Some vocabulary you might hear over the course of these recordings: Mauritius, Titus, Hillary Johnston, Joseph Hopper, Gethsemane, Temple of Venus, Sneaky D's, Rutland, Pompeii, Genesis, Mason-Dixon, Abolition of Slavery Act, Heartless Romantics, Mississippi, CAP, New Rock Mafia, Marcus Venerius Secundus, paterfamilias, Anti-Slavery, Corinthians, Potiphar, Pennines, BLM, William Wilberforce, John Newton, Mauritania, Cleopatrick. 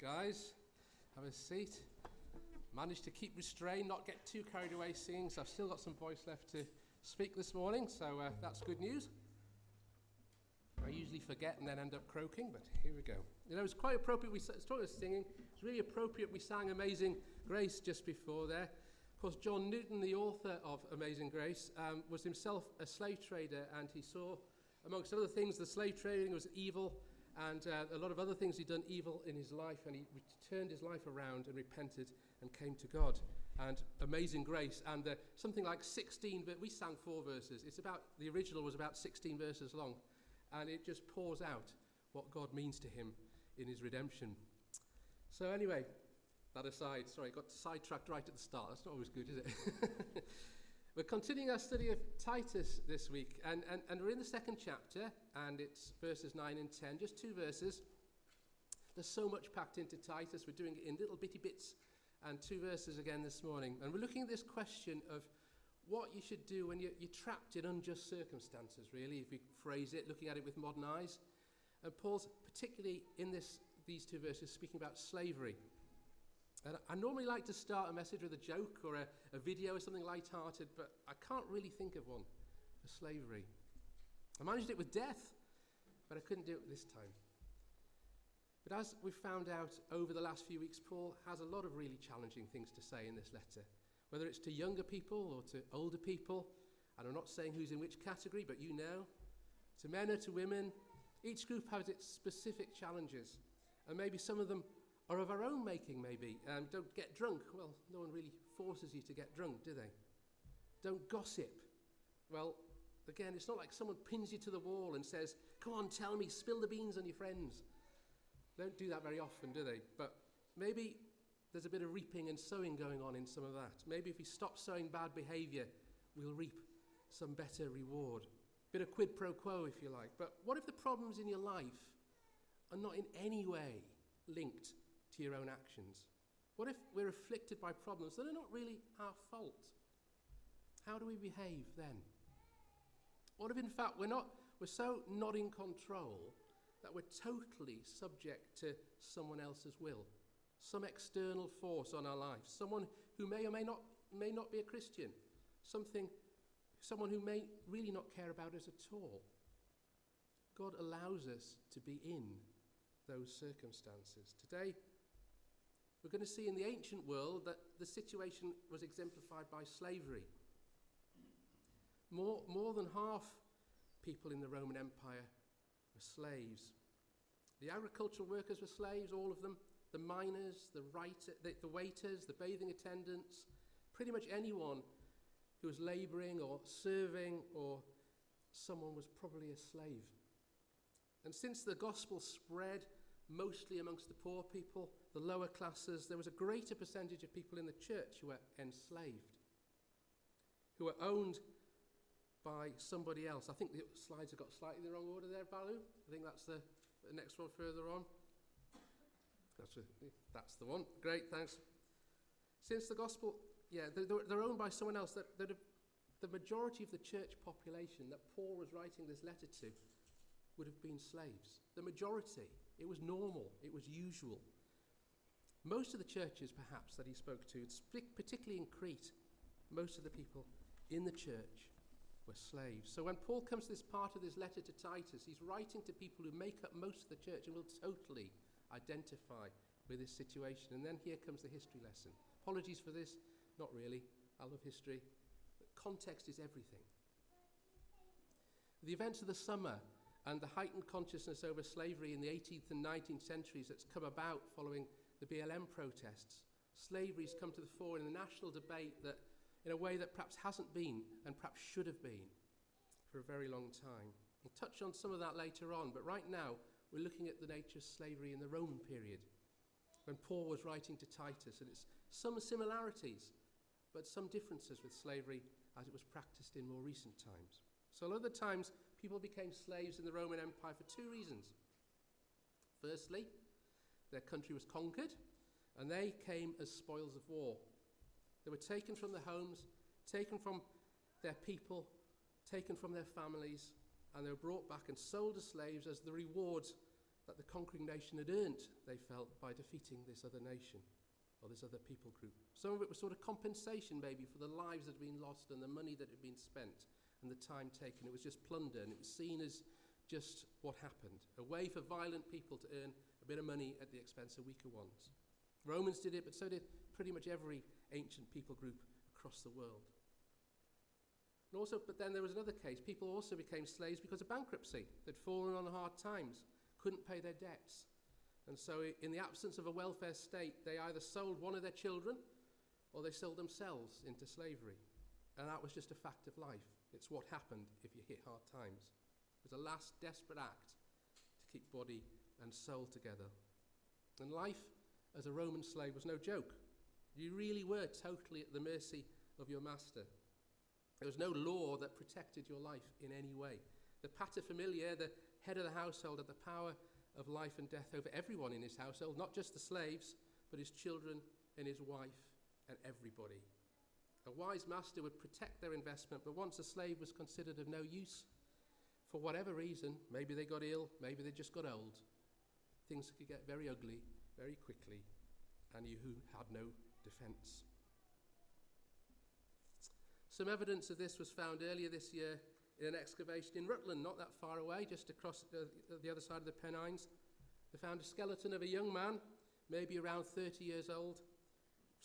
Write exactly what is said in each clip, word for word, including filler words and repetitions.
Guys, have a seat. Managed to keep restrained, not get too carried away singing, so I've still got some voice left to speak this morning, so uh, that's good news. I usually forget and then end up croaking, but here we go. You know, it's quite appropriate, we, it's talking about singing, it's really appropriate we sang Amazing Grace just before there. Of course, John Newton, the author of Amazing Grace, um, was himself a slave trader, and he saw, amongst other things, the slave trading was evil, and uh, a lot of other things he'd done evil in his life, and he turned his life around and repented and came to God. And Amazing Grace, and uh, something like sixteen, but we sang four verses. It's about, the original was about sixteen verses long, and it just pours out what God means to him in his redemption. So anyway, that aside, sorry, I got sidetracked right at the start. That's not always good, is it? We're continuing our study of Titus this week, and, and, and we're in the second chapter, and it's verses nine and ten, just two verses. There's so much packed into Titus. We're doing it in little bitty bits, and two verses again this morning. And we're looking at this question of what you should do when you're, you're trapped in unjust circumstances, really, if we phrase it, looking at it with modern eyes. And Paul's particularly in this, these two verses speaking about slavery. And I normally like to start a message with a joke or a, a video or something light-hearted, but I can't really think of one for slavery. I managed it with death, but I couldn't do it this time. But as we've found out over the last few weeks, Paul has a lot of really challenging things to say in this letter, whether it's to younger people or to older people, and I'm not saying who's in which category, but you know, to men or to women. Each group has its specific challenges, and maybe some of them or of our own making, maybe. Um, don't get drunk. Well, no one really forces you to get drunk, do they? Don't gossip. Well, again, it's not like someone pins you to the wall and says, come on, tell me, spill the beans on your friends. They don't do that very often, do they? But maybe there's a bit of reaping and sowing going on in some of that. Maybe if we stop sowing bad behaviour, we'll reap some better reward. Bit of quid pro quo, if you like. But what if the problems in your life are not in any way linked to your own actions? What if we're afflicted by problems that are not really our fault? How do we behave then? What if, in fact, we're not we're so not in control that we're totally subject to someone else's will, some external force on our life, someone who may or may not may not be a Christian, something someone who may really not care about us at all? God allows us to be in those circumstances. Today, we're going to see in the ancient world that the situation was exemplified by slavery. More, more than half people in the Roman Empire were slaves. The agricultural workers were slaves, all of them. The miners, the, writer, the, the waiters, the bathing attendants, pretty much anyone who was labouring or serving or someone was probably a slave. And since the gospel spread mostly amongst the poor people, the lower classes, there was a greater percentage of people in the church who were enslaved, who were owned by somebody else. I think the slides have got slightly the wrong order there, Balu. I think that's the, the next one further on. That's, a, that's the one. Great, thanks. Since the gospel, yeah, they're, they're owned by someone else. That, that the majority of the church population that Paul was writing this letter to would have been slaves. The majority. It was normal. It was usual. Most of the churches, perhaps, that he spoke to, particularly in Crete, most of the people in the church were slaves. So when Paul comes to this part of this letter to Titus, he's writing to people who make up most of the church and will totally identify with this situation. And then here comes the history lesson. Apologies for this. Not really. I love history. But context is everything. The events of the summer and the heightened consciousness over slavery in the eighteenth and nineteenth centuries that's come about following the B L M protests. Slavery's come to the fore in the national debate that, in a way that perhaps hasn't been and perhaps should have been for a very long time. We'll touch on some of that later on, but right now we're looking at the nature of slavery in the Roman period, when Paul was writing to Titus, and it's some similarities, but some differences with slavery as it was practiced in more recent times. So a lot of the times, people became slaves in the Roman Empire for two reasons. Firstly, their country was conquered, and they came as spoils of war. They were taken from their homes, taken from their people, taken from their families, and they were brought back and sold as slaves as the rewards that the conquering nation had earned, they felt, by defeating this other nation or this other people group. Some of it was sort of compensation, maybe, for the lives that had been lost and the money that had been spent and the time taken. It was just plunder, and it was seen as just what happened, a way for violent people to earn a bit of money at the expense of weaker ones. Romans did it, but so did pretty much every ancient people group across the world. And also, but then there was another case. People also became slaves because of bankruptcy. They'd fallen on hard times, couldn't pay their debts. And so in the absence of a welfare state, they either sold one of their children or they sold themselves into slavery. And that was just a fact of life. It's what happened if you hit hard times. It was a last desperate act to keep body and soul together. And life as a Roman slave was no joke. You really were totally at the mercy of your master. There was no law that protected your life in any way. The paterfamilias, the head of the household, had the power of life and death over everyone in his household, not just the slaves, but his children and his wife and everybody. A wise master would protect their investment, but once a slave was considered of no use, for whatever reason, maybe they got ill, maybe they just got old, things could get very ugly very quickly, and you had no defense. Some evidence of this was found earlier this year in an excavation in Rutland, not that far away, just across uh, the other side of the Pennines. They found a skeleton of a young man, maybe around thirty years old,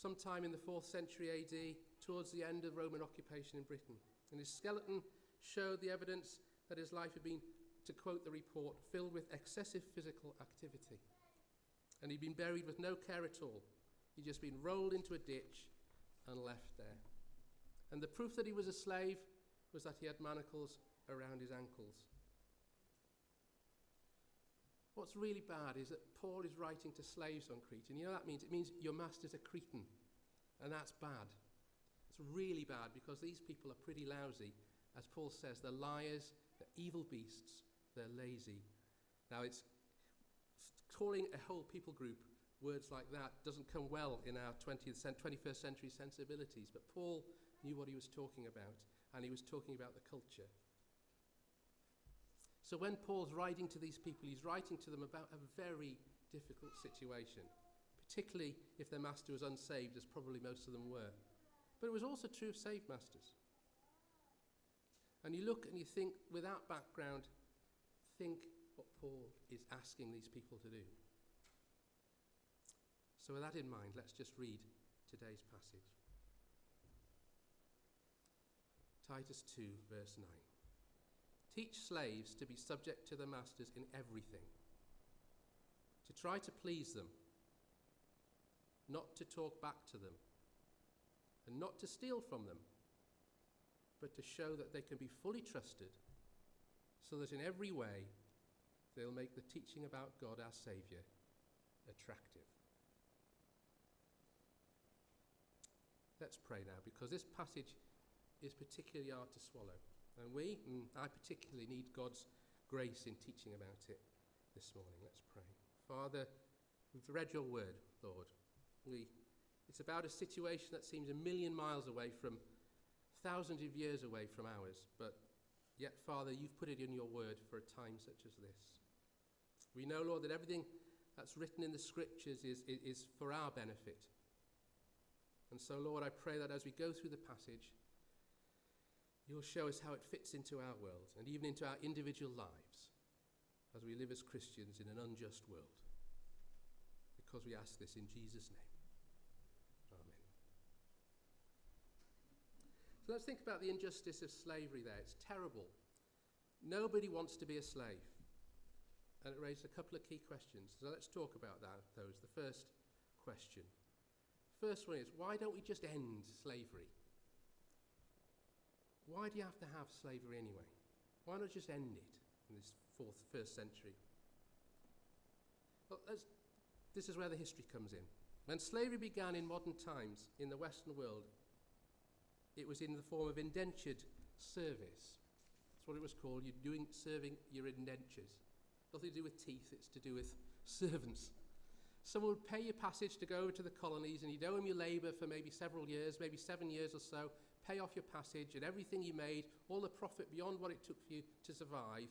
sometime in the fourth century A D, towards the end of Roman occupation in Britain. And his skeleton showed the evidence that his life had been, to quote the report, filled with excessive physical activity. And he'd been buried with no care at all. He'd just been rolled into a ditch and left there. And the proof that he was a slave was that he had manacles around his ankles. What's really bad is that Paul is writing to slaves on Crete, and you know what that means? It means your master's a Cretan, and that's bad. It's really bad because these people are pretty lousy. As Paul says, they're liars, they're evil beasts, they're lazy. Now, it's calling a whole people group words like that doesn't come well in our twentieth, twenty-first century sensibilities, but Paul knew what he was talking about, and he was talking about the culture. So when Paul's writing to these people, he's writing to them about a very difficult situation, particularly if their master was unsaved, as probably most of them were. But it was also true of saved masters. And you look and you think, without background, think what Paul is asking these people to do. So with that in mind, let's just read today's passage. Titus two, verse nine. Teach slaves to be subject to their masters in everything, to try to please them, not to talk back to them, and not to steal from them, but to show that they can be fully trusted, so that in every way they'll make the teaching about God our Saviour attractive. Let's pray now, because this passage is particularly hard to swallow. And we, and I particularly, need God's grace in teaching about it this morning. Let's pray. Father, we've read your word, Lord. We, it's about a situation that seems a million miles away from, thousands of years away from ours. But yet, Father, you've put it in your word for a time such as this. We know, Lord, that everything that's written in the scriptures is, is, is for our benefit. And so, Lord, I pray that as we go through the passage, you'll show us how it fits into our world and even into our individual lives as we live as Christians in an unjust world. Because we ask this in Jesus' name. Amen. So let's think about the injustice of slavery there. It's terrible. Nobody wants to be a slave. And it raises a couple of key questions. So let's talk about that, those. The first question. First one is, why don't we just end slavery? Why do you have to have slavery anyway? Why not just end it in this fourth, first century? Well, this is where the history comes in. When slavery began in modern times in the Western world, it was in the form of indentured service. That's what it was called. You're doing, serving your indentures. Nothing to do with teeth, it's to do with servants. Someone would pay your passage to go over to the colonies, and you'd owe him your labour for maybe several years, maybe seven years or so, pay off your passage and everything you made, all the profit beyond what it took for you to survive,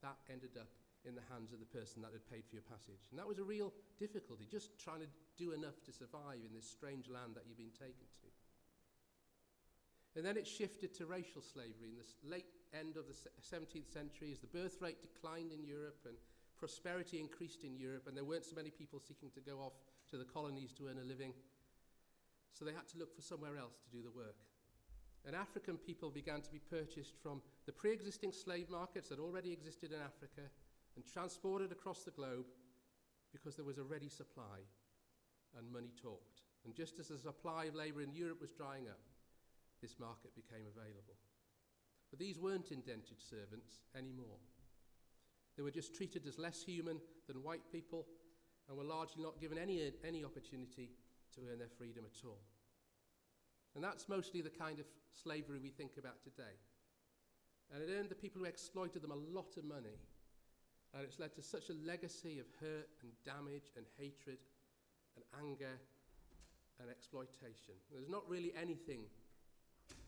that ended up in the hands of the person that had paid for your passage. And that was a real difficulty, just trying to do enough to survive in this strange land that you've been taken to. And then it shifted to racial slavery in the late end of the seventeenth century as the birth rate declined in Europe and prosperity increased in Europe, and there weren't so many people seeking to go off to the colonies to earn a living. So they had to look for somewhere else to do the work. And African people began to be purchased from the pre-existing slave markets that already existed in Africa and transported across the globe because there was a ready supply and money talked. And just as the supply of labor in Europe was drying up, this market became available. But these weren't indentured servants anymore. They were just treated as less human than white people and were largely not given any, any opportunity to earn their freedom at all. And that's mostly the kind of slavery we think about today. And it earned the people who exploited them a lot of money. And it's led to such a legacy of hurt and damage and hatred and anger and exploitation. There's not really anything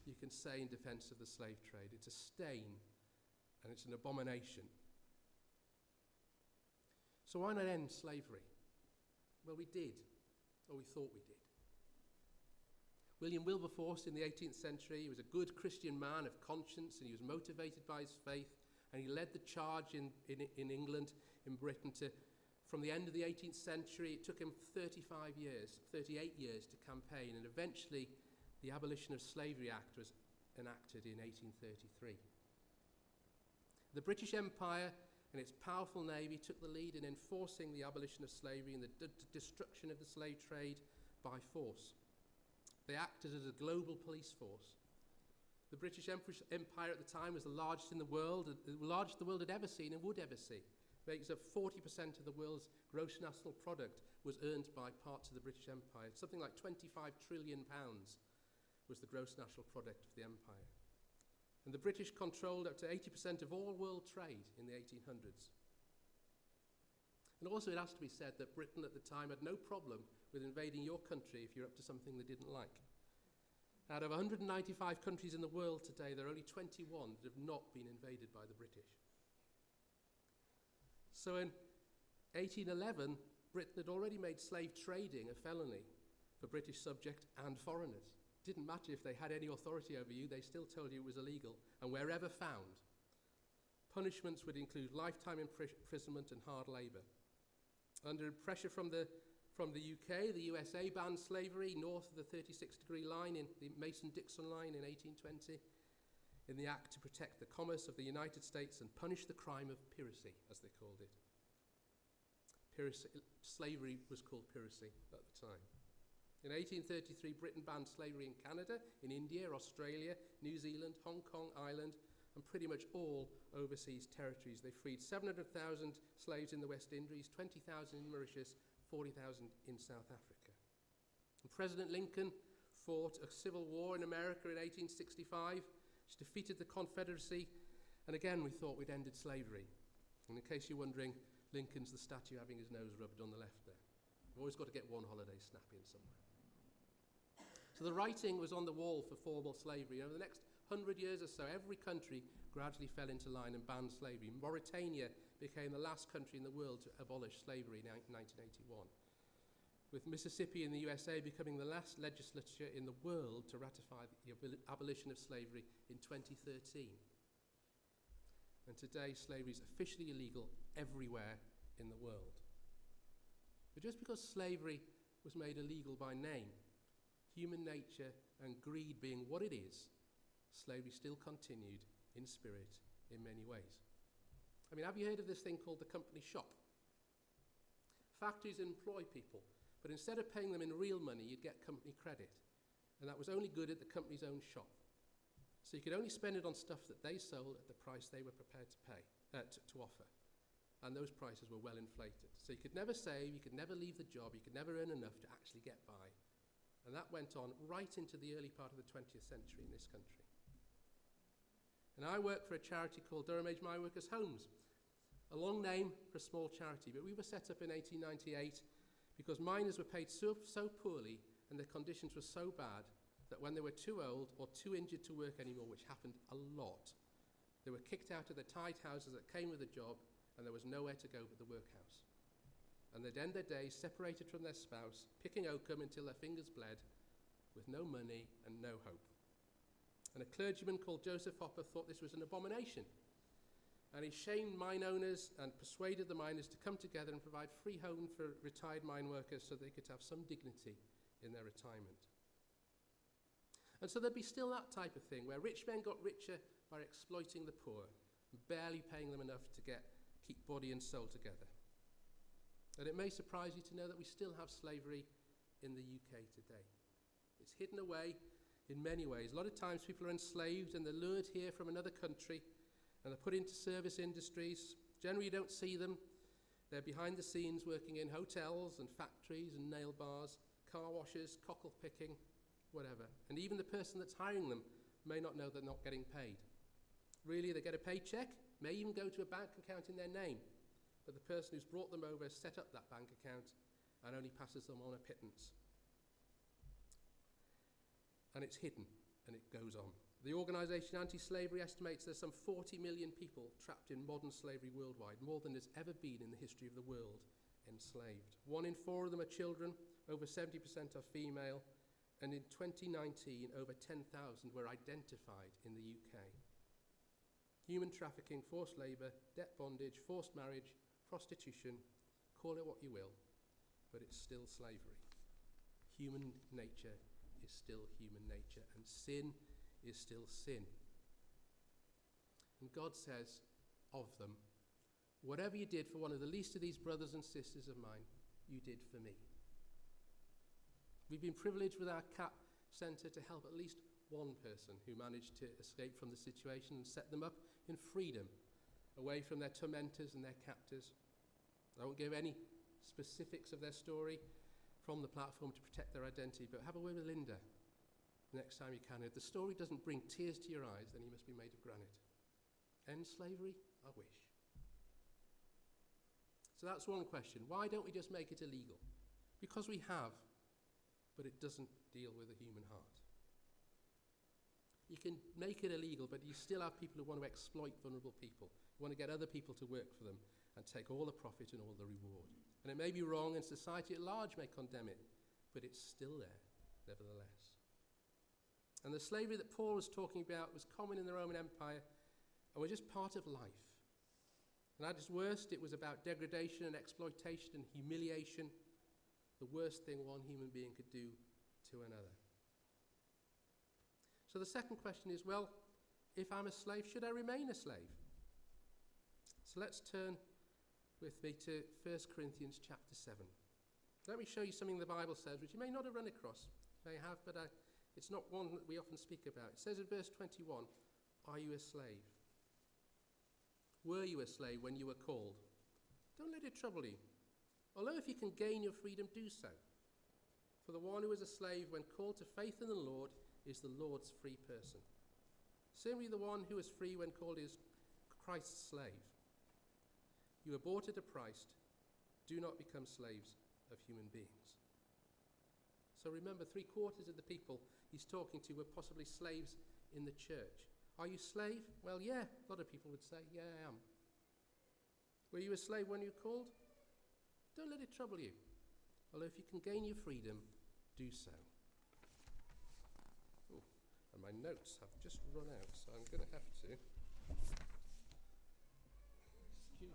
you can say in defense of the slave trade. It's a stain and it's an abomination. So why not end slavery? Well, we did, or we thought we did. William Wilberforce in the eighteenth century was a good Christian man of conscience, and he was motivated by his faith, and he led the charge in, in, in England, in Britain, to, from the end of the eighteenth century. It took him thirty-five years, thirty-eight years to campaign, and eventually the Abolition of Slavery Act was enacted in eighteen thirty-three. The British Empire and its powerful navy took the lead in enforcing the abolition of slavery and the d destruction of the slave trade by force. They acted as a global police force. The British Empire at the time was the largest in the world, the largest the world had ever seen and would ever see. It makes up forty percent of the world's gross national product was earned by parts of the British Empire. Something like twenty-five trillion pounds was the gross national product of the empire. And the British controlled up to eighty percent of all world trade in the eighteen hundreds. And also it has to be said that Britain at the time had no problem with invading your country if you're up to something they didn't like. Out of one hundred ninety-five countries in the world today, there are only twenty-one that have not been invaded by the British. So in eighteen eleven, Britain had already made slave trading a felony for British subjects and foreigners. Didn't matter if they had any authority over you, they still told you it was illegal, and wherever found, punishments would include lifetime imprisonment and hard labor. Under pressure from the, from the U K, the U S A banned slavery north of the thirty-six degree line in the Mason-Dixon line in eighteen twenty, in the act to protect the commerce of the United States and punish the crime of piracy, as they called it. Piracy, slavery was called piracy at the time. In eighteen thirty-three, Britain banned slavery in Canada, in India, Australia, New Zealand, Hong Kong, Ireland, and pretty much all overseas territories. They freed seven hundred thousand slaves in the West Indies, twenty thousand in Mauritius, forty thousand in South Africa. And President Lincoln fought a civil war in America in eighteen sixty-five, which defeated the Confederacy, and again we thought we'd ended slavery. And in case you're wondering, Lincoln's the statue having his nose rubbed on the left there. We've always got to get one holiday snap in somewhere. So the writing was on the wall for formal slavery. Over the next hundred years or so, every country gradually fell into line and banned slavery. Mauritania became the last country in the world to abolish slavery in nineteen eighty-one, with Mississippi in the U S A becoming the last legislature in the world to ratify the abol abolition of slavery in twenty thirteen. And today, slavery is officially illegal everywhere in the world. But just because slavery was made illegal by name, human nature and greed being what it is, slavery still continued in spirit in many ways. I mean, have you heard of this thing called the company shop? Factories employ people, but instead of paying them in real money, you'd get company credit. And that was only good at the company's own shop. So you could only spend it on stuff that they sold at the price they were prepared to pay, uh, to, to offer. And those prices were well inflated. So you could never save, you could never leave the job, you could never earn enough to actually get by. And that went on right into the early part of the twentieth century in this country. And I work for a charity called Durham Age Mineworkers' Homes, a long name for a small charity, but we were set up in eighteen ninety-eight because miners were paid so, so poorly and their conditions were so bad that when they were too old or too injured to work anymore, which happened a lot, they were kicked out of the tight houses that came with the job and there was nowhere to go but the workhouse. And they'd end their days separated from their spouse, picking oakum until their fingers bled, with no money and no hope. And a clergyman called Joseph Hopper thought this was an abomination. And he shamed mine owners and persuaded the miners to come together and provide free home for retired mine workers so they could have some dignity in their retirement. And so there'd be still that type of thing where rich men got richer by exploiting the poor, barely paying them enough to get, keep body and soul together. And it may surprise you to know that we still have slavery in the U K today. It's hidden away in many ways. A lot of times people are enslaved and they're lured here from another country and they're put into service industries. Generally, you don't see them. They're behind the scenes working in hotels and factories and nail bars, car washes, cockle picking, whatever. And even the person that's hiring them may not know they're not getting paid. Really, they get a paycheck, may even go to a bank account in their name, but the person who's brought them over has set up that bank account and only passes them on a pittance. And it's hidden, and it goes on. The organisation Anti-Slavery estimates there's some forty million people trapped in modern slavery worldwide, more than there's ever been in the history of the world enslaved. One in four of them are children, over seventy percent are female, and in twenty nineteen, over ten thousand were identified in the U K. Human trafficking, forced labour, debt bondage, forced marriage, prostitution, call it what you will, but it's still slavery. Human nature is still human nature, and sin is still sin. And God says of them, whatever you did for one of the least of these brothers and sisters of mine, you did for me. We've been privileged with our C A P centre to help at least one person who managed to escape from the situation and set them up in freedom, away from their tormentors and their captors. I won't give any specifics of their story from the platform to protect their identity, but have a word with Linda next time you can. If the story doesn't bring tears to your eyes, then you must be made of granite. End slavery? I wish. So that's one question. Why don't we just make it illegal? Because we have, but it doesn't deal with the human heart. You can make it illegal, but you still have people who want to exploit vulnerable people, who want to get other people to work for them and take all the profit and all the reward. And it may be wrong, and society at large may condemn it, but it's still there, nevertheless. And the slavery that Paul was talking about was common in the Roman Empire and was just part of life. And at its worst, it was about degradation and exploitation and humiliation, the worst thing one human being could do to another. So the second question is, well, if I'm a slave, should I remain a slave? So let's turn with me to First Corinthians chapter seven. Let me show you something the Bible says, which you may not have run across, may have, but I, it's not one that we often speak about. It says in verse twenty-one, are you a slave? Were you a slave when you were called? Don't let it trouble you. Although if you can gain your freedom, do so. For the one who is a slave when called to faith in the Lord is the Lord's free person. Similarly, the one who is free when called is Christ's slave. You were bought at a price. Do not become slaves of human beings. So remember, three quarters of the people he's talking to were possibly slaves in the church. Are you a slave? Well, yeah, a lot of people would say, yeah, I am. Were you a slave when you called? Don't let it trouble you. Although if you can gain your freedom, do so. Ooh, and my notes have just run out, so I'm going to have to... Excuse me.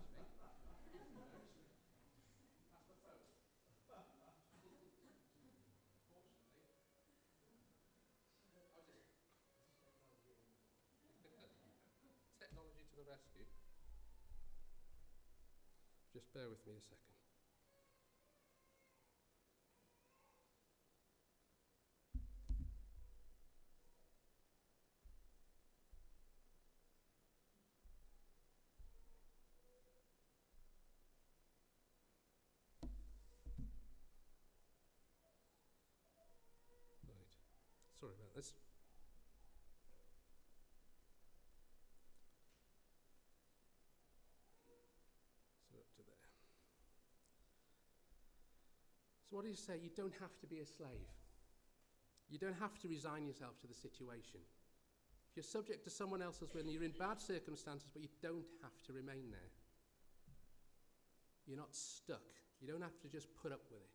Technology to the rescue. Just bear with me a second. Sorry about this. So up to there. So what do you say? You don't have to be a slave. You don't have to resign yourself to the situation. If you're subject to someone else's will, and you're in bad circumstances, but you don't have to remain there. You're not stuck. You don't have to just put up with it.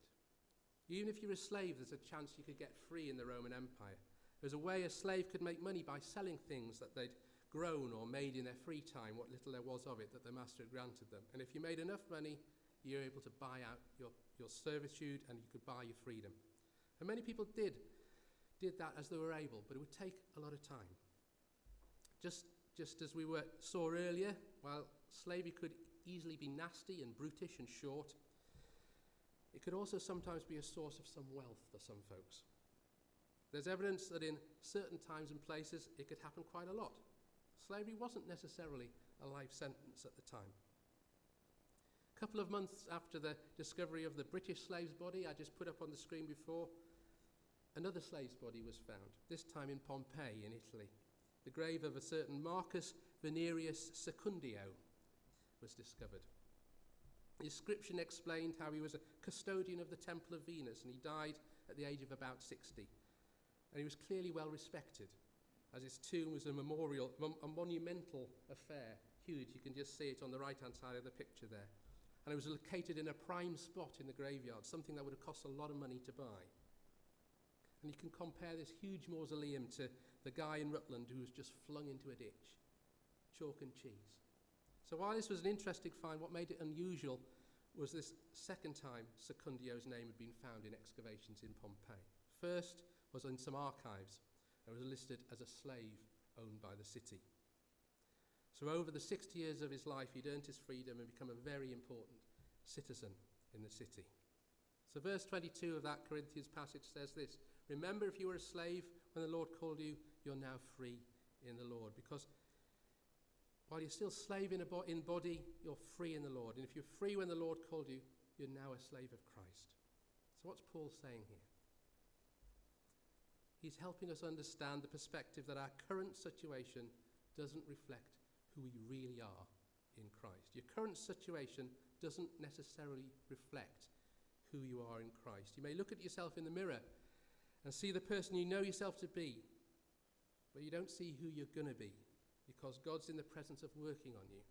Even if you're a slave, there's a chance you could get free in the Roman Empire. There's a way a slave could make money by selling things that they'd grown or made in their free time, what little there was of it that their master had granted them. And if you made enough money, you're able to buy out your, your servitude, and you could buy your freedom. And many people did, did that as they were able, but it would take a lot of time. Just, just as we were, saw earlier, while slavery could easily be nasty and brutish and short, it could also sometimes be a source of some wealth for some folks. There's evidence that in certain times and places it could happen quite a lot. Slavery wasn't necessarily a life sentence at the time. A couple of months after the discovery of the British slave's body, I just put up on the screen before, another slave's body was found, this time in Pompeii in Italy. The grave of a certain Marcus Venerius Secundus was discovered. The inscription explained how he was a custodian of the Temple of Venus, and he died at the age of about sixty. And he was clearly well respected, as his tomb was a memorial, a monumental affair, huge. You can just see it on the right-hand side of the picture there. And it was located in a prime spot in the graveyard, something that would have cost a lot of money to buy. And you can compare this huge mausoleum to the guy in Rutland who was just flung into a ditch. Chalk and cheese. So while this was an interesting find, what made it unusual was this second time Secundio's name had been found in excavations in Pompeii. First was in some archives. It was listed as a slave owned by the city. So over the sixty years of his life, he'd earned his freedom and become a very important citizen in the city. So verse twenty-two of that Corinthians passage says this, "Remember, if you were a slave when the Lord called you, you're now free in the Lord." Because while you're still slave in, a bo- in body, you're free in the Lord. And if you're free when the Lord called you, you're now a slave of Christ. So what's Paul saying here? He's helping us understand the perspective that our current situation doesn't reflect who we really are in Christ. Your current situation doesn't necessarily reflect who you are in Christ. You may look at yourself in the mirror and see the person you know yourself to be, but you don't see who you're going to be, because God's in the presence of working on you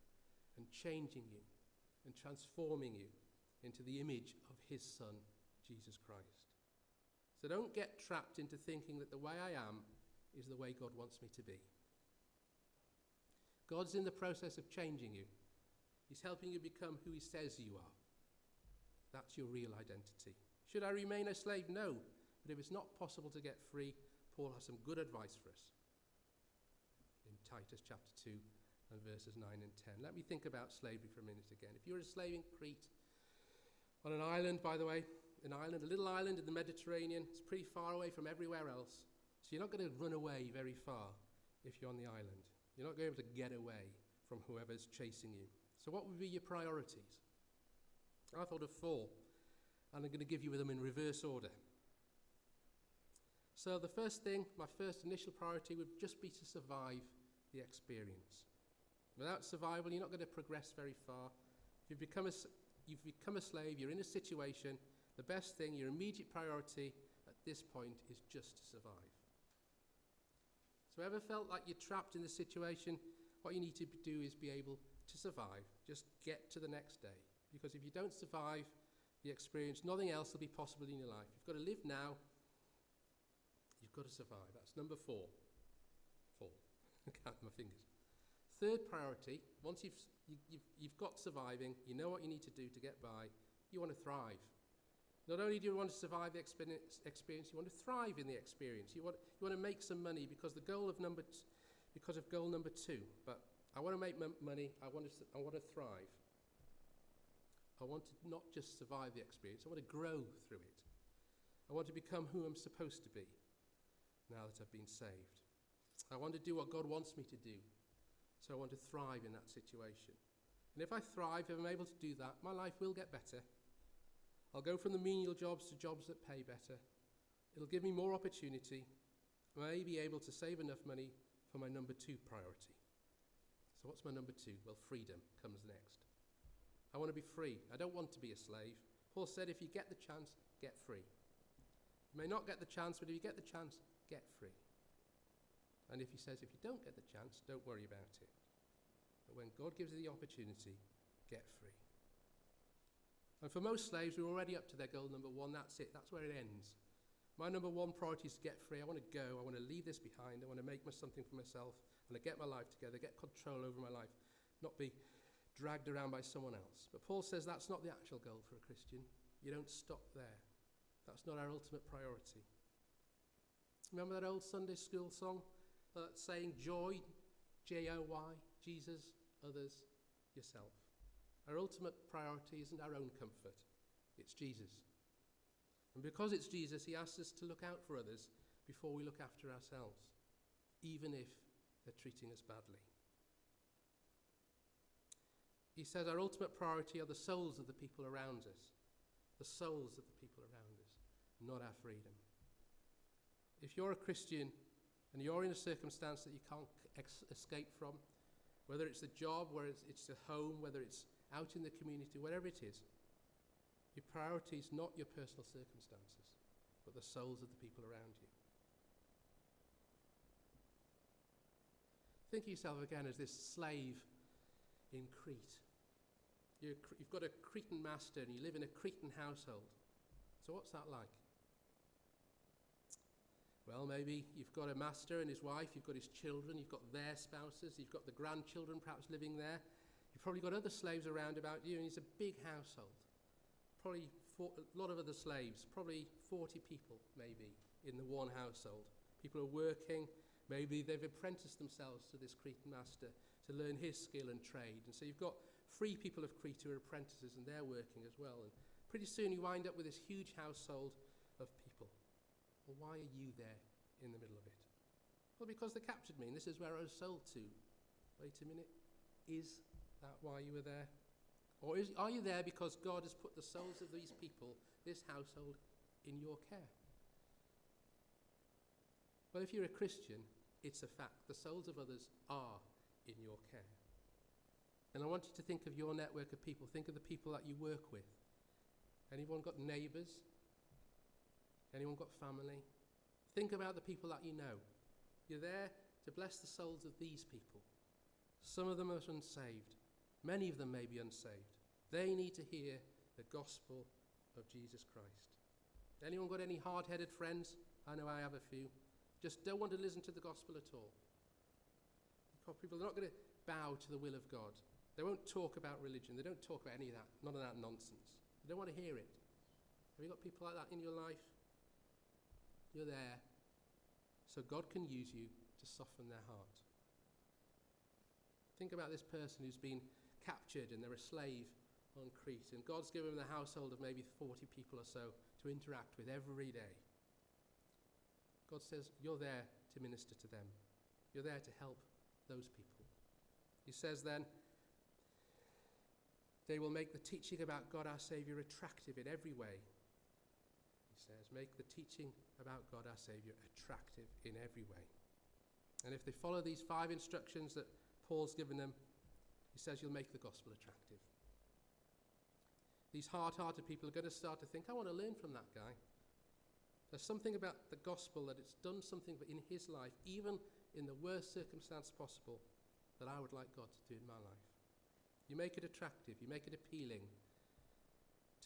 and changing you and transforming you into the image of his Son, Jesus Christ. So don't get trapped into thinking that the way I am is the way God wants me to be. God's in the process of changing you. He's helping you become who he says you are. That's your real identity. Should I remain a slave? No. But if it's not possible to get free, Paul has some good advice for us in Titus chapter two and verses nine and ten. Let me think about slavery for a minute again. If you were a slave in Crete, on an island, by the way, an island, a little island in the Mediterranean. It's pretty far away from everywhere else. So you're not going to run away very far if you're on the island. You're not going to be able to get away from whoever's chasing you. So what would be your priorities? I thought of four, and I'm going to give you them in reverse order. So the first thing, my first initial priority would just be to survive the experience. Without survival, you're not going to progress very far. If you've become a, you've become a slave, you're in a situation. The best thing, your immediate priority at this point, is just to survive. So ever felt like you're trapped in this situation? What you need to do is be able to survive. Just get to the next day. Because if you don't survive the experience, nothing else will be possible in your life. You've got to live now. You've got to survive. That's number four. Four. I count my fingers. Third priority, once you've, you, you've, you've got surviving, you know what you need to do to get by, you want to thrive. Not only do you want to survive the experience, you want to thrive in the experience. You want, you want to make some money because the goal of number, t- because of goal number two. But I want to make m- money. I want to, I want to thrive. I want to not just survive the experience. I want to grow through it. I want to become who I'm supposed to be now that I've been saved. I want to do what God wants me to do. So I want to thrive in that situation. And if I thrive, if I'm able to do that, my life will get better. I'll go from the menial jobs to jobs that pay better. It'll give me more opportunity. I may be able to save enough money for my number two priority. So what's my number two? Well, freedom comes next. I want to be free. I don't want to be a slave. Paul said, if you get the chance, get free. You may not get the chance, but if you get the chance, get free. And if he says, if you don't get the chance, don't worry about it. But when God gives you the opportunity, get free. And for most slaves who are already up to their goal number one, that's it, that's where it ends. My number one priority is to get free. I want to go, I want to leave this behind, I want to make something for myself, and I get my life together, get control over my life, not be dragged around by someone else. But Paul says that's not the actual goal for a Christian. You don't stop there. That's not our ultimate priority. Remember that old Sunday school song, uh, saying joy, J O Y, Jesus, others, yourself. Our ultimate priority isn't our own comfort, it's Jesus. And because it's Jesus, he asks us to look out for others before we look after ourselves, even if they're treating us badly. He says our ultimate priority are the souls of the people around us, the souls of the people around us, not our freedom. If you're a Christian and you're in a circumstance that you can't ex- escape from, whether it's the job, whether it's, it's the home, whether it's out in the community, whatever it is, your priority is not your personal circumstances, but the souls of the people around you. Think of yourself again as this slave in Crete. You're, you've got a Cretan master and you live in a Cretan household. So what's that like? Well, maybe you've got a master and his wife, you've got his children, you've got their spouses, you've got the grandchildren perhaps living there. You've probably got other slaves around about you, and it's a big household. Probably four, a lot of other slaves, probably forty people maybe in the one household. People are working, maybe they've apprenticed themselves to this Cretan master to learn his skill and trade. And so you've got free people of Crete who are apprentices, and they're working as well. And pretty soon you wind up with this huge household of people. Well, why are you there in the middle of it? Well, because they captured me, and this is where I was sold to. Wait a minute, is that why you were there? Or is, are you there because God has put the souls of these people, this household, in your care? Well, if you're a Christian, it's a fact. The souls of others are in your care. And I want you to think of your network of people. Think of the people that you work with. Anyone got neighbours? Anyone got family? Think about the people that you know. You're there to bless the souls of these people. Some of them are unsaved. Many of them may be unsaved. They need to hear the gospel of Jesus Christ. Anyone got any hard-headed friends? I know I have a few. Just don't want to listen to the gospel at all. Because people are not going to bow to the will of God. They won't talk about religion. They don't talk about any of that, none of that nonsense. They don't want to hear it. Have you got people like that in your life? You're there, so God can use you to soften their heart. Think about this person who's been captured and they're a slave on Crete, and God's given them a household of maybe forty people or so to interact with every day. God says, you're there to minister to them. You're there to help those people. He says then, they will make the teaching about God our Saviour attractive in every way. He says, make the teaching about God our Saviour attractive in every way. And if they follow these five instructions that Paul's given them, he says you'll make the gospel attractive. These hard-hearted people are going to start to think, I want to learn from that guy. There's something about the gospel that it's done something in his life, even in the worst circumstance possible, that I would like God to do in my life. You make it attractive, you make it appealing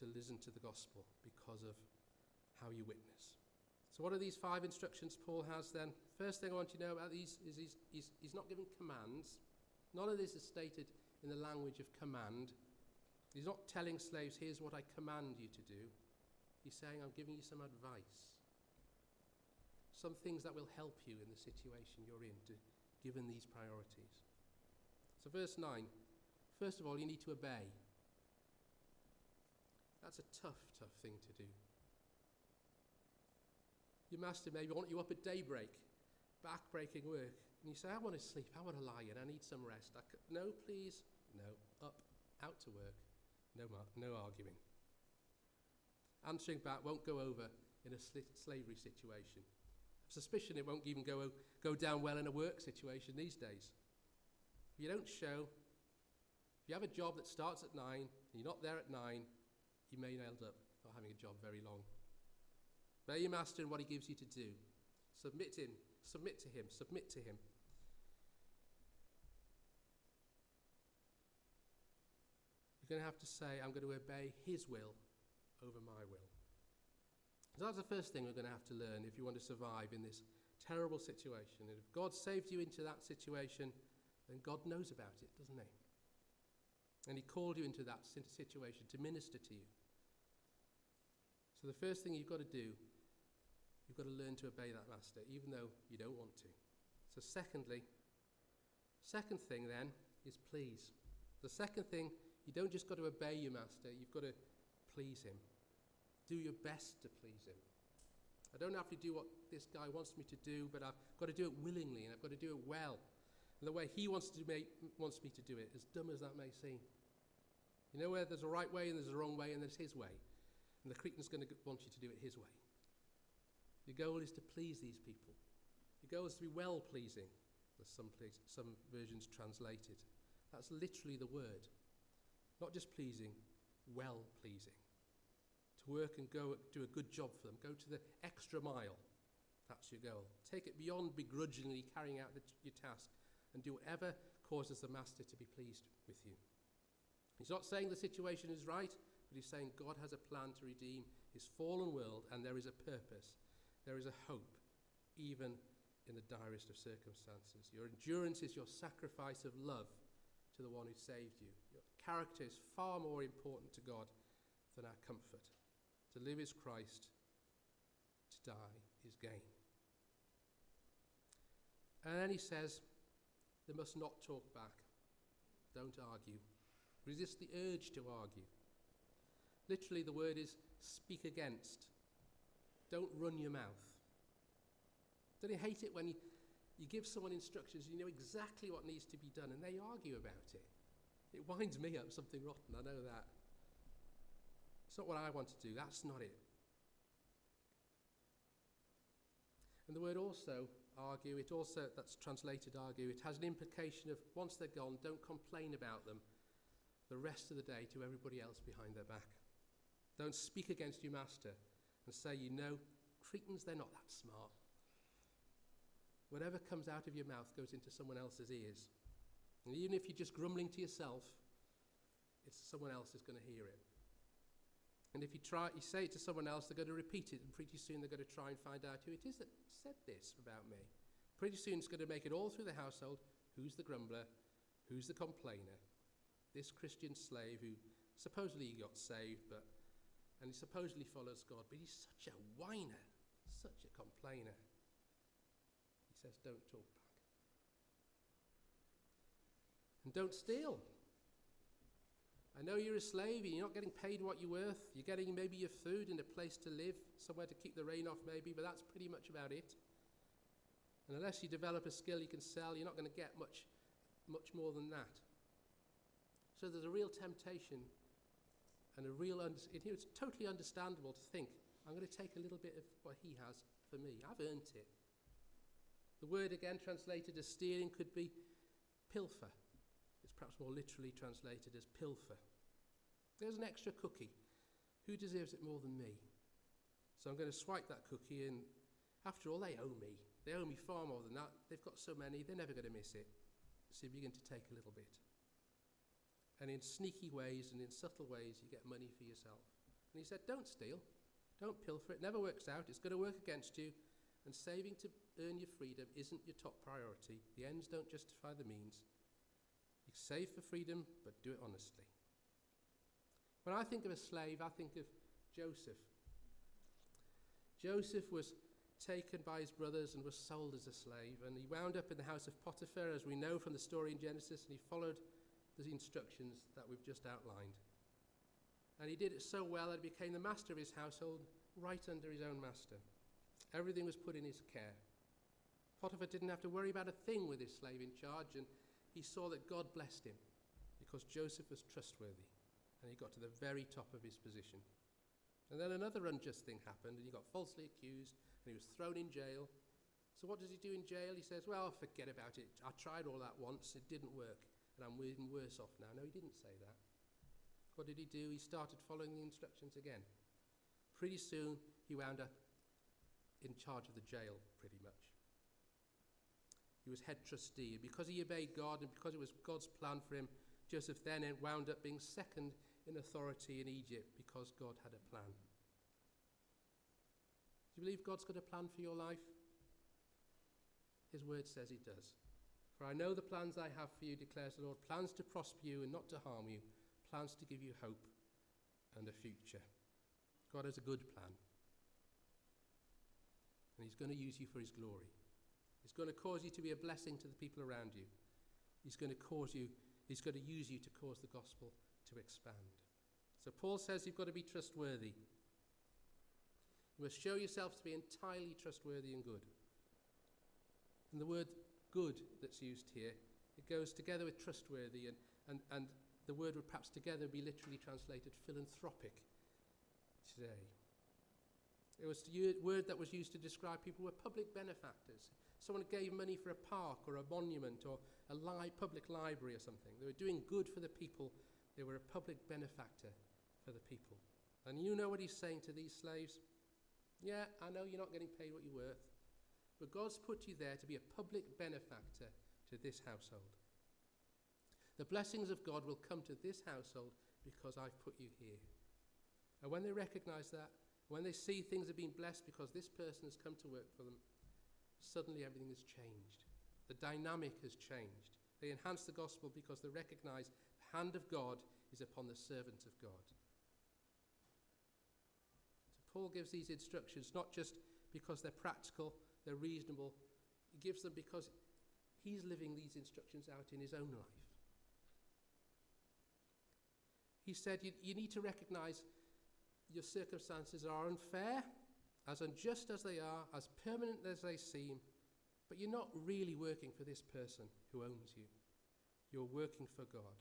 to listen to the gospel because of how you witness. So what are these five instructions Paul has then? First thing I want you to know about these is he's, he's, he's not giving commands. None of this is stated in the language of command. He's not telling slaves, here's what I command you to do. He's saying, I'm giving you some advice. Some things that will help you in the situation you're in, to, given these priorities. So verse nine, first of all, you need to obey. That's a tough, tough thing to do. Your master maybe want you up at daybreak, back-breaking work, and you say, I want to sleep, I want to lie in, I need some rest. I c- no, please, no, up, out to work, no, mar- no arguing. Answering back won't go over in a sl- slavery situation. I suspicion it won't even go, o- go down well in a work situation these days. If you don't show, if you have a job that starts at nine, and you're not there at nine, you may end up not having a job very long. Obey your master in what he gives you to do. Submit to him, submit to him, submit to him. you're going to have to say, I'm going to obey his will over my will. So that's the first thing we're going to have to learn if you want to survive in this terrible situation. And if God saved you into that situation, then God knows about it, doesn't he? And he called you into that situation to minister to you. So the first thing you've got to do, you've got to learn to obey that master, even though you don't want to. So secondly, second thing then is please. The second thing, you don't just got to obey your master, you've got to please him. Do your best to please him. I don't have to do what this guy wants me to do, but I've got to do it willingly and I've got to do it well. And the way he wants to make, wants me to do it, as dumb as that may seem. You know where there's a right way and there's a wrong way and there's his way. And the Cretan's going to want you to do it his way. Your goal is to please these people. Your goal is to be well-pleasing, as some, please, some versions translated. That's literally the word. Not just pleasing, well-pleasing. To work and go do a good job for them. Go to the extra mile. That's your goal. Take it beyond begrudgingly carrying out the, your task, and do whatever causes the master to be pleased with you. He's not saying the situation is right, but he's saying God has a plan to redeem his fallen world, and there is a purpose. There is a hope, even in the direst of circumstances. Your endurance is your sacrifice of love to the one who saved you. Your character is far more important to God than our comfort. To live is Christ, to die is gain. And then he says, they must not talk back. Don't argue. Resist the urge to argue. Literally, the word is speak against. Don't run your mouth. Don't you hate it when you, you give someone instructions, you know exactly what needs to be done, and they argue about it? It winds me up something rotten, I know that. It's not what I want to do, that's not it. And the word also, argue, it also, that's translated argue, it has an implication of once they're gone, don't complain about them the rest of the day to everybody else behind their back. Don't speak against your master and say, you know, Cretans, they're not that smart. Whatever comes out of your mouth goes into someone else's ears. And even if you're just grumbling to yourself, it's someone else is going to hear it. And if you try, you say it to someone else, they're going to repeat it, and pretty soon they're going to try and find out who it is that said this about me. Pretty soon it's going to make it all through the household. Who's the grumbler? Who's the complainer? This Christian slave who supposedly got saved, but and he supposedly follows God, but he's such a whiner, such a complainer. He says, don't talk back. And don't steal. I know you're a slave and you're not getting paid what you're worth. You're getting maybe your food and a place to live, somewhere to keep the rain off maybe, but that's pretty much about it. And unless you develop a skill you can sell, you're not going to get much, much more than that. So there's a real temptation and a real, under- it's totally understandable to think, I'm going to take a little bit of what he has for me. I've earned it. The word again translated as stealing could be pilfer. It's perhaps more literally translated as pilfer. There's an extra cookie. Who deserves it more than me? So I'm going to swipe that cookie, and after all, they owe me. They owe me far more than that. They've got so many, they're never going to miss it. So you begin to take a little bit. And in sneaky ways and in subtle ways, you get money for yourself. And he said, don't steal. Don't pilfer. It never works out. It's going to work against you. And saving to earn your freedom isn't your top priority. The ends don't justify the means. You save for freedom, but do it honestly. When I think of a slave, I think of Joseph. Joseph was taken by his brothers and was sold as a slave, and he wound up in the house of Potiphar, as we know from the story in Genesis, and he followed the instructions that we've just outlined. And he did it so well that he became the master of his household, right under his own master. Everything was put in his care. Potiphar didn't have to worry about a thing with his slave in charge, and he saw that God blessed him because Joseph was trustworthy, and he got to the very top of his position. And then another unjust thing happened, and he got falsely accused, and he was thrown in jail. So what does he do in jail? He says, well, forget about it. I tried all that once, it didn't work, and I'm even worse off now. No, he didn't say that. What did he do? He started following the instructions again. Pretty soon, he wound up in charge of the jail, pretty much. He was head trustee, and because he obeyed God and because it was God's plan for him Joseph then wound up being second in authority in Egypt because God had a plan. Do you believe God's got a plan for your life? His word says he does. For I know the plans I have for you, declares the Lord, plans to prosper you and not to harm you, plans to give you hope and a future. God has a good plan. And he's going to use you for his glory. He's going to cause you to be a blessing to the people around you. He's going to cause you, he's going to use you to cause the gospel to expand. So Paul says you've got to be trustworthy. You must show yourself to be entirely trustworthy and good. And the word good that's used here, it goes together with trustworthy, and, and, and the word would perhaps together be literally translated philanthropic today. It was a word that was used to describe people who were public benefactors. Someone gave money for a park or a monument or a li- public library or something. They were doing good for the people. They were a public benefactor for the people. And you know what he's saying to these slaves? Yeah, I know you're not getting paid what you're worth, but God's put you there to be a public benefactor to this household. The blessings of God will come to this household because I've put you here. And when they recognize that, when they see things have been blessed because this person has come to work for them, suddenly everything has changed. The dynamic has changed. They enhance the gospel because they recognize the hand of God is upon the servant of God. So Paul gives these instructions not just because they're practical, they're reasonable. He gives them because he's living these instructions out in his own life. He said you, you need to recognize your circumstances are unfair, as unjust as they are, as permanent as they seem, but you're not really working for this person who owns you. You're working for God.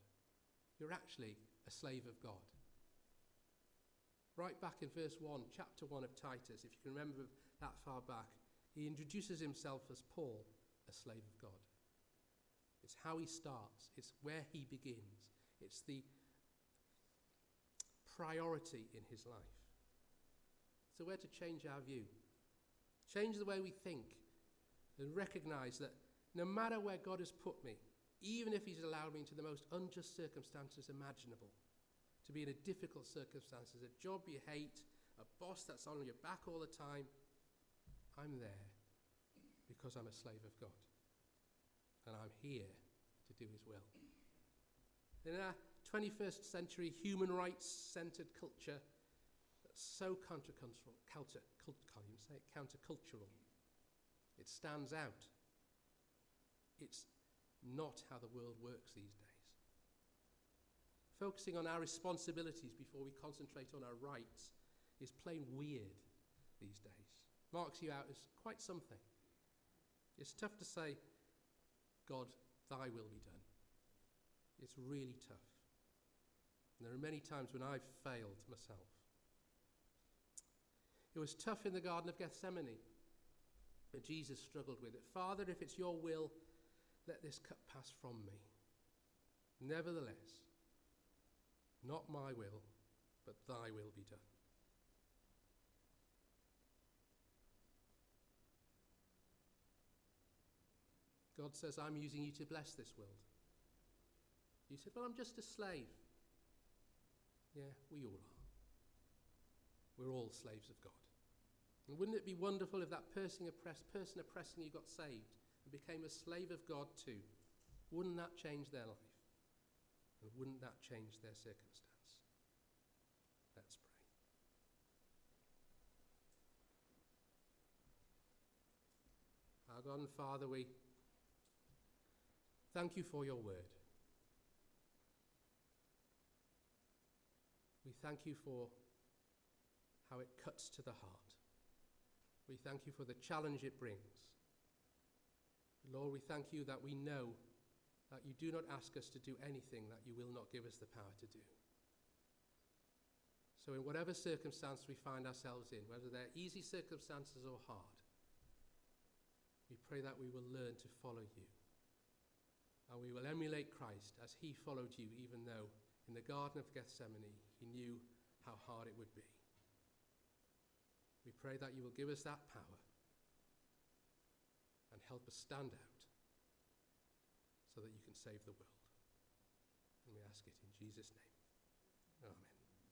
You're actually a slave of God. Right back in verse one, chapter one of Titus, if you can remember that far back, he introduces himself as Paul, a slave of God. It's how he starts. It's where he begins. It's the priority in his life. So we're to change our view, change the way we think, and recognize that no matter where God has put me, even if he's allowed me into the most unjust circumstances imaginable, to be in a difficult circumstances, a job you hate, a boss that's on your back all the time, I'm there because I'm a slave of God, and I'm here to do his will. In our twenty-first century human rights-centered culture that's so countercultural, counter, can't even say it, countercultural, it stands out. It's not how the world works these days. Focusing on our responsibilities before we concentrate on our rights is plain weird these days. Marks you out as quite something. It's tough to say, God, thy will be done. It's really tough. And there are many times when I've failed myself. It was tough in the Garden of Gethsemane, but Jesus struggled with it. Father, if it's your will, let this cup pass from me. Nevertheless, not my will, but thy will be done. God says, I'm using you to bless this world. You said, well, I'm just a slave. Yeah, we all are. We're all slaves of God. And wouldn't it be wonderful if that person, oppressed, person oppressing you got saved and became a slave of God too? Wouldn't that change their life? And wouldn't that change their circumstance? Let's pray. Our God and Father, we thank you for your word. We thank you for how it cuts to the heart. We thank you for the challenge it brings. Lord, we thank you that we know that you do not ask us to do anything that you will not give us the power to do. So in whatever circumstance we find ourselves in, whether they're easy circumstances or hard, we pray that we will learn to follow you. And we will emulate Christ as he followed you, even though in the Garden of Gethsemane, he knew how hard it would be. We pray that you will give us that power and help us stand out so that you can save the world. And we ask it in Jesus' name. Amen.